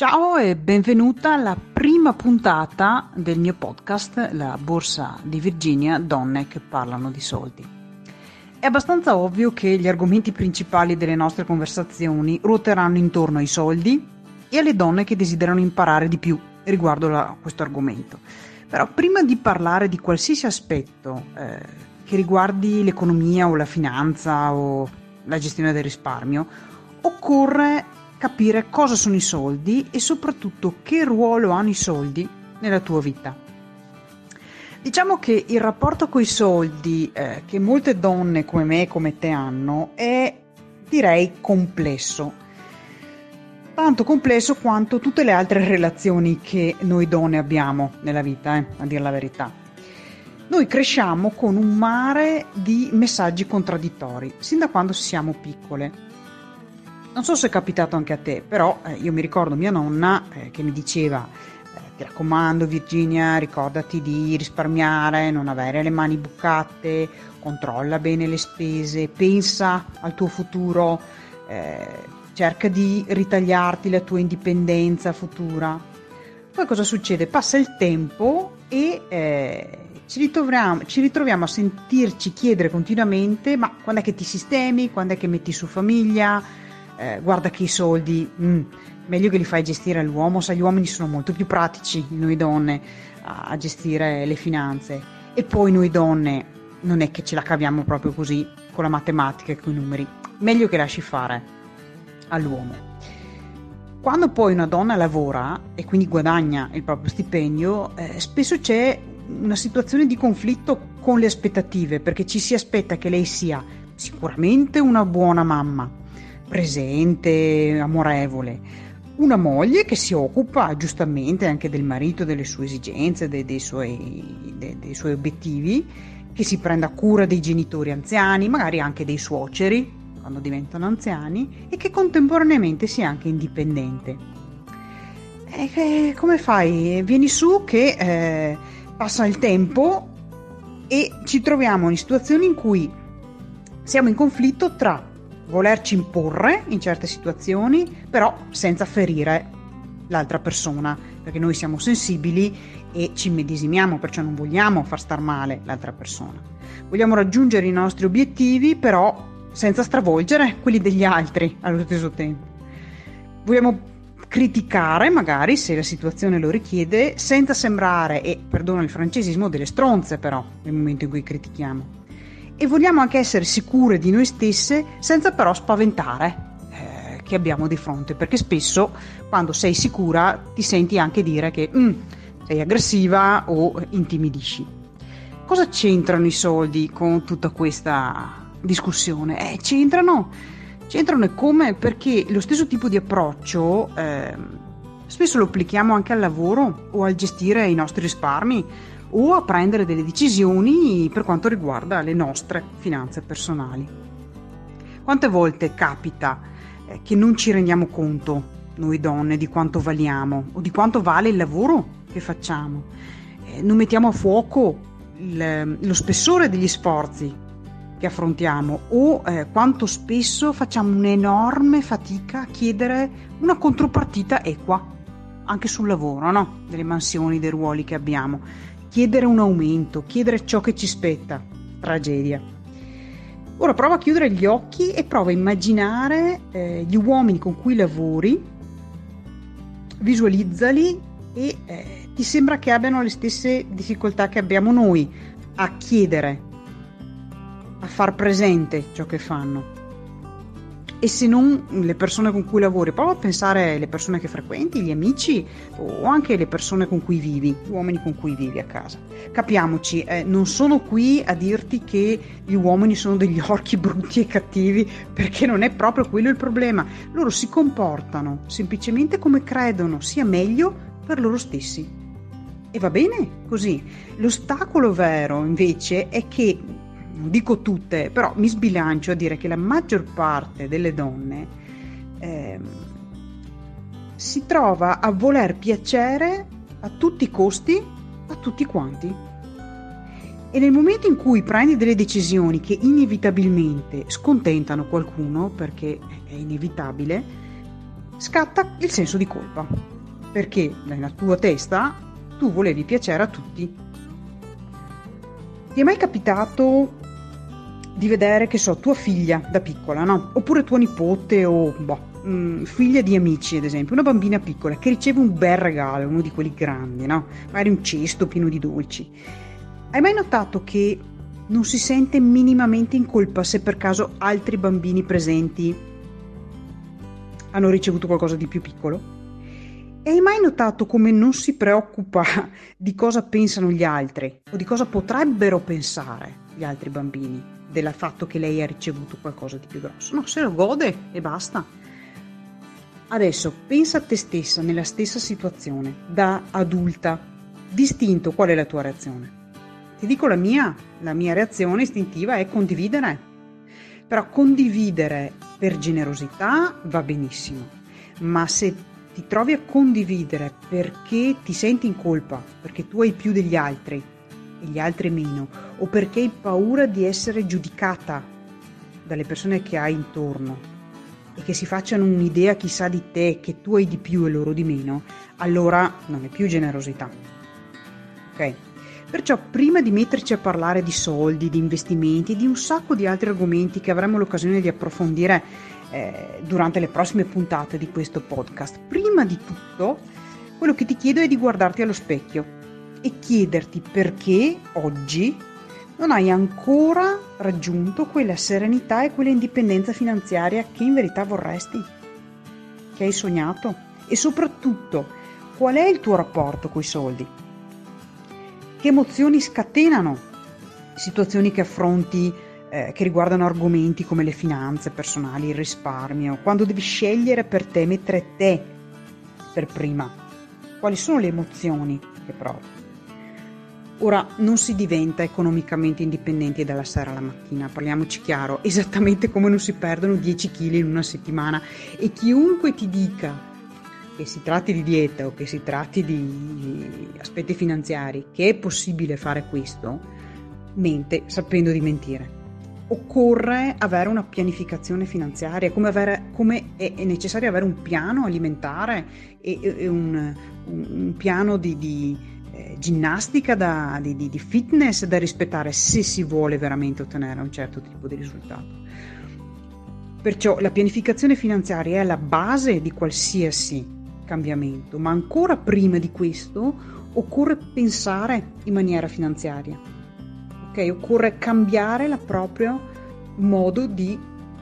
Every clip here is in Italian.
Ciao e benvenuta alla prima puntata del mio podcast La borsa di Virginia, donne che parlano di soldi. È abbastanza ovvio che gli argomenti principali delle nostre conversazioni ruoteranno intorno ai soldi e alle donne che desiderano imparare di più riguardo a questo argomento. Però prima di parlare di qualsiasi aspetto che riguardi l'economia o la finanza o la gestione del risparmio, occorre capire cosa sono i soldi e soprattutto che ruolo hanno i soldi nella tua vita. Diciamo che il rapporto coi soldi che molte donne come me e come te hanno è, direi, complesso. Tanto complesso quanto tutte le altre relazioni che noi donne abbiamo nella vita, a dire la verità. Noi cresciamo con un mare di messaggi contraddittori, sin da quando siamo piccole. Non so se è capitato anche a te, però io mi ricordo mia nonna che mi diceva ti raccomando Virginia, ricordati di risparmiare, non avere le mani bucate, controlla bene le spese, pensa al tuo futuro, cerca di ritagliarti la tua indipendenza futura. Poi cosa succede? Passa il tempo e ci ritroviamo a sentirci chiedere continuamente ma quando è che ti sistemi, quando è che metti su famiglia? Guarda che i soldi, meglio che li fai gestire all'uomo, sai, gli uomini sono molto più pratici, noi donne, a gestire le finanze. E poi noi donne non è che ce la caviamo proprio così con la matematica e con i numeri, meglio che lasci fare all'uomo. Quando poi una donna lavora e quindi guadagna il proprio stipendio, spesso c'è una situazione di conflitto con le aspettative, perché ci si aspetta che lei sia sicuramente una buona mamma, presente, amorevole, una moglie che si occupa giustamente anche del marito, delle sue esigenze, dei suoi obiettivi, che si prenda cura dei genitori anziani, magari anche dei suoceri quando diventano anziani, e che contemporaneamente sia anche indipendente. E come fai? Vieni su che passa il tempo e ci troviamo in situazioni in cui siamo in conflitto tra volerci imporre in certe situazioni, però senza ferire l'altra persona, perché noi siamo sensibili e ci medesimiamo, perciò non vogliamo far star male l'altra persona. Vogliamo raggiungere i nostri obiettivi, però senza stravolgere quelli degli altri allo stesso tempo. Vogliamo criticare, magari, se la situazione lo richiede, senza sembrare, e perdono il francesismo, delle stronze, però, nel momento in cui critichiamo. E vogliamo anche essere sicure di noi stesse senza però spaventare che abbiamo di fronte, perché spesso quando sei sicura ti senti anche dire che sei aggressiva o intimidisci. Cosa c'entrano i soldi con tutta questa discussione? C'entrano e come? Perché lo stesso tipo di approccio spesso lo applichiamo anche al lavoro o al gestire i nostri risparmi, o a prendere delle decisioni per quanto riguarda le nostre finanze personali. Quante volte capita che non ci rendiamo conto, noi donne, di quanto valiamo o di quanto vale il lavoro che facciamo? Non mettiamo a fuoco lo spessore degli sforzi che affrontiamo o quanto spesso facciamo un'enorme fatica a chiedere una contropartita equa, anche sul lavoro, no? Delle mansioni, dei ruoli che abbiamo. Chiedere un aumento, chiedere ciò che ci spetta, tragedia. Ora prova a chiudere gli occhi e prova a immaginare gli uomini con cui lavori, visualizzali e ti sembra che abbiano le stesse difficoltà che abbiamo noi a chiedere, a far presente ciò che fanno. E se non le persone con cui lavori, prova a pensare alle persone che frequenti, gli amici o anche le persone con cui vivi, gli uomini con cui vivi a casa. Capiamoci, non sono qui a dirti che gli uomini sono degli orchi brutti e cattivi, perché non è proprio quello il problema. Loro si comportano semplicemente come credono sia meglio per loro stessi. E va bene così. L'ostacolo vero, invece, è che non dico tutte, però mi sbilancio a dire che la maggior parte delle donne si trova a voler piacere a tutti i costi, a tutti quanti. E nel momento in cui prendi delle decisioni che inevitabilmente scontentano qualcuno, perché è inevitabile, scatta il senso di colpa, perché nella tua testa tu volevi piacere a tutti. Ti è mai capitato di vedere, che so, tua figlia da piccola, no? Oppure tua nipote o figlia di amici, ad esempio, una bambina piccola che riceve un bel regalo, uno di quelli grandi, no? Magari un cesto pieno di dolci. Hai mai notato che non si sente minimamente in colpa se per caso altri bambini presenti hanno ricevuto qualcosa di più piccolo? E hai mai notato come non si preoccupa di cosa pensano gli altri o di cosa potrebbero pensare gli altri bambini del fatto che lei ha ricevuto qualcosa di più grosso? No, se lo gode e basta. Adesso pensa a te stessa nella stessa situazione da adulta, distinto qual è la tua reazione. Ti dico la mia reazione istintiva è condividere, però condividere per generosità va benissimo, ma se ti trovi a condividere perché ti senti in colpa, perché tu hai più degli altri e gli altri meno, o perché hai paura di essere giudicata dalle persone che hai intorno e che si facciano un'idea chissà di te, che tu hai di più e loro di meno, allora non è più generosità, ok? Perciò prima di metterci a parlare di soldi, di investimenti e di un sacco di altri argomenti che avremo l'occasione di approfondire durante le prossime puntate di questo podcast, prima di tutto quello che ti chiedo è di guardarti allo specchio e chiederti perché oggi non hai ancora raggiunto quella serenità e quella indipendenza finanziaria che in verità vorresti, che hai sognato, e soprattutto qual è il tuo rapporto coi soldi. Che emozioni scatenano situazioni che affronti che riguardano argomenti come le finanze personali, il risparmio, quando devi scegliere per te, mettere te per prima? Quali sono le emozioni che provi? Ora, non si diventa economicamente indipendenti dalla sera alla mattina, parliamoci chiaro, esattamente come non si perdono 10 kg in una settimana, e chiunque ti dica che si tratti di dieta o che si tratti di aspetti finanziari, che è possibile fare questo, mente sapendo di mentire. Occorre avere una pianificazione finanziaria, come è necessario avere un piano alimentare e un piano di ginnastica, di fitness da rispettare se si vuole veramente ottenere un certo tipo di risultato. Perciò la pianificazione finanziaria è la base di qualsiasi cambiamento, ma ancora prima di questo occorre pensare in maniera finanziaria, ok? Occorre cambiare il proprio modo di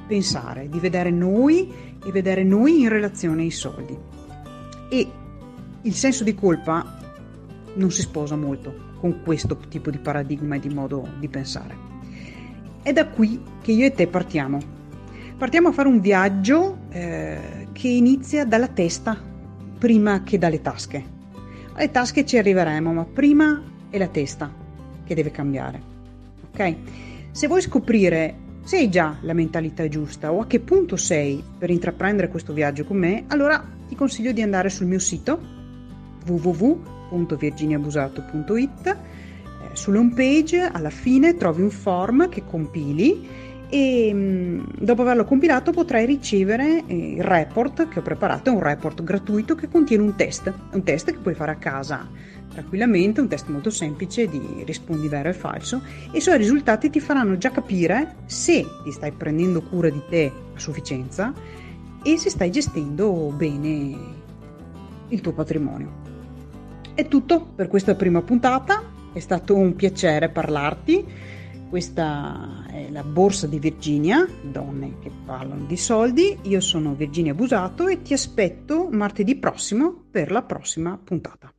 pensare, di vedere noi e vedere noi in relazione ai soldi. E il senso di colpa non si sposa molto con questo tipo di paradigma e di modo di pensare. È da qui che io e te partiamo a fare un viaggio che inizia dalla testa, prima che dalle tasche. Alle tasche ci arriveremo, ma prima è la testa che deve cambiare, ok? Se vuoi scoprire se hai già la mentalità giusta o a che punto sei per intraprendere questo viaggio con me, allora ti consiglio di andare sul mio sito www.virginiabusato.it. Sull'home page alla fine trovi un form che compili e dopo averlo compilato potrai ricevere il report che ho preparato. È un report gratuito che contiene un test che puoi fare a casa tranquillamente, un test molto semplice di rispondi vero e falso, e i suoi risultati ti faranno già capire se ti stai prendendo cura di te a sufficienza e se stai gestendo bene il tuo patrimonio. È tutto per questa prima puntata, è stato un piacere parlarti. Questa è La borsa di Virginia, donne che parlano di soldi. Io sono Virginia Busato e ti aspetto martedì prossimo per la prossima puntata.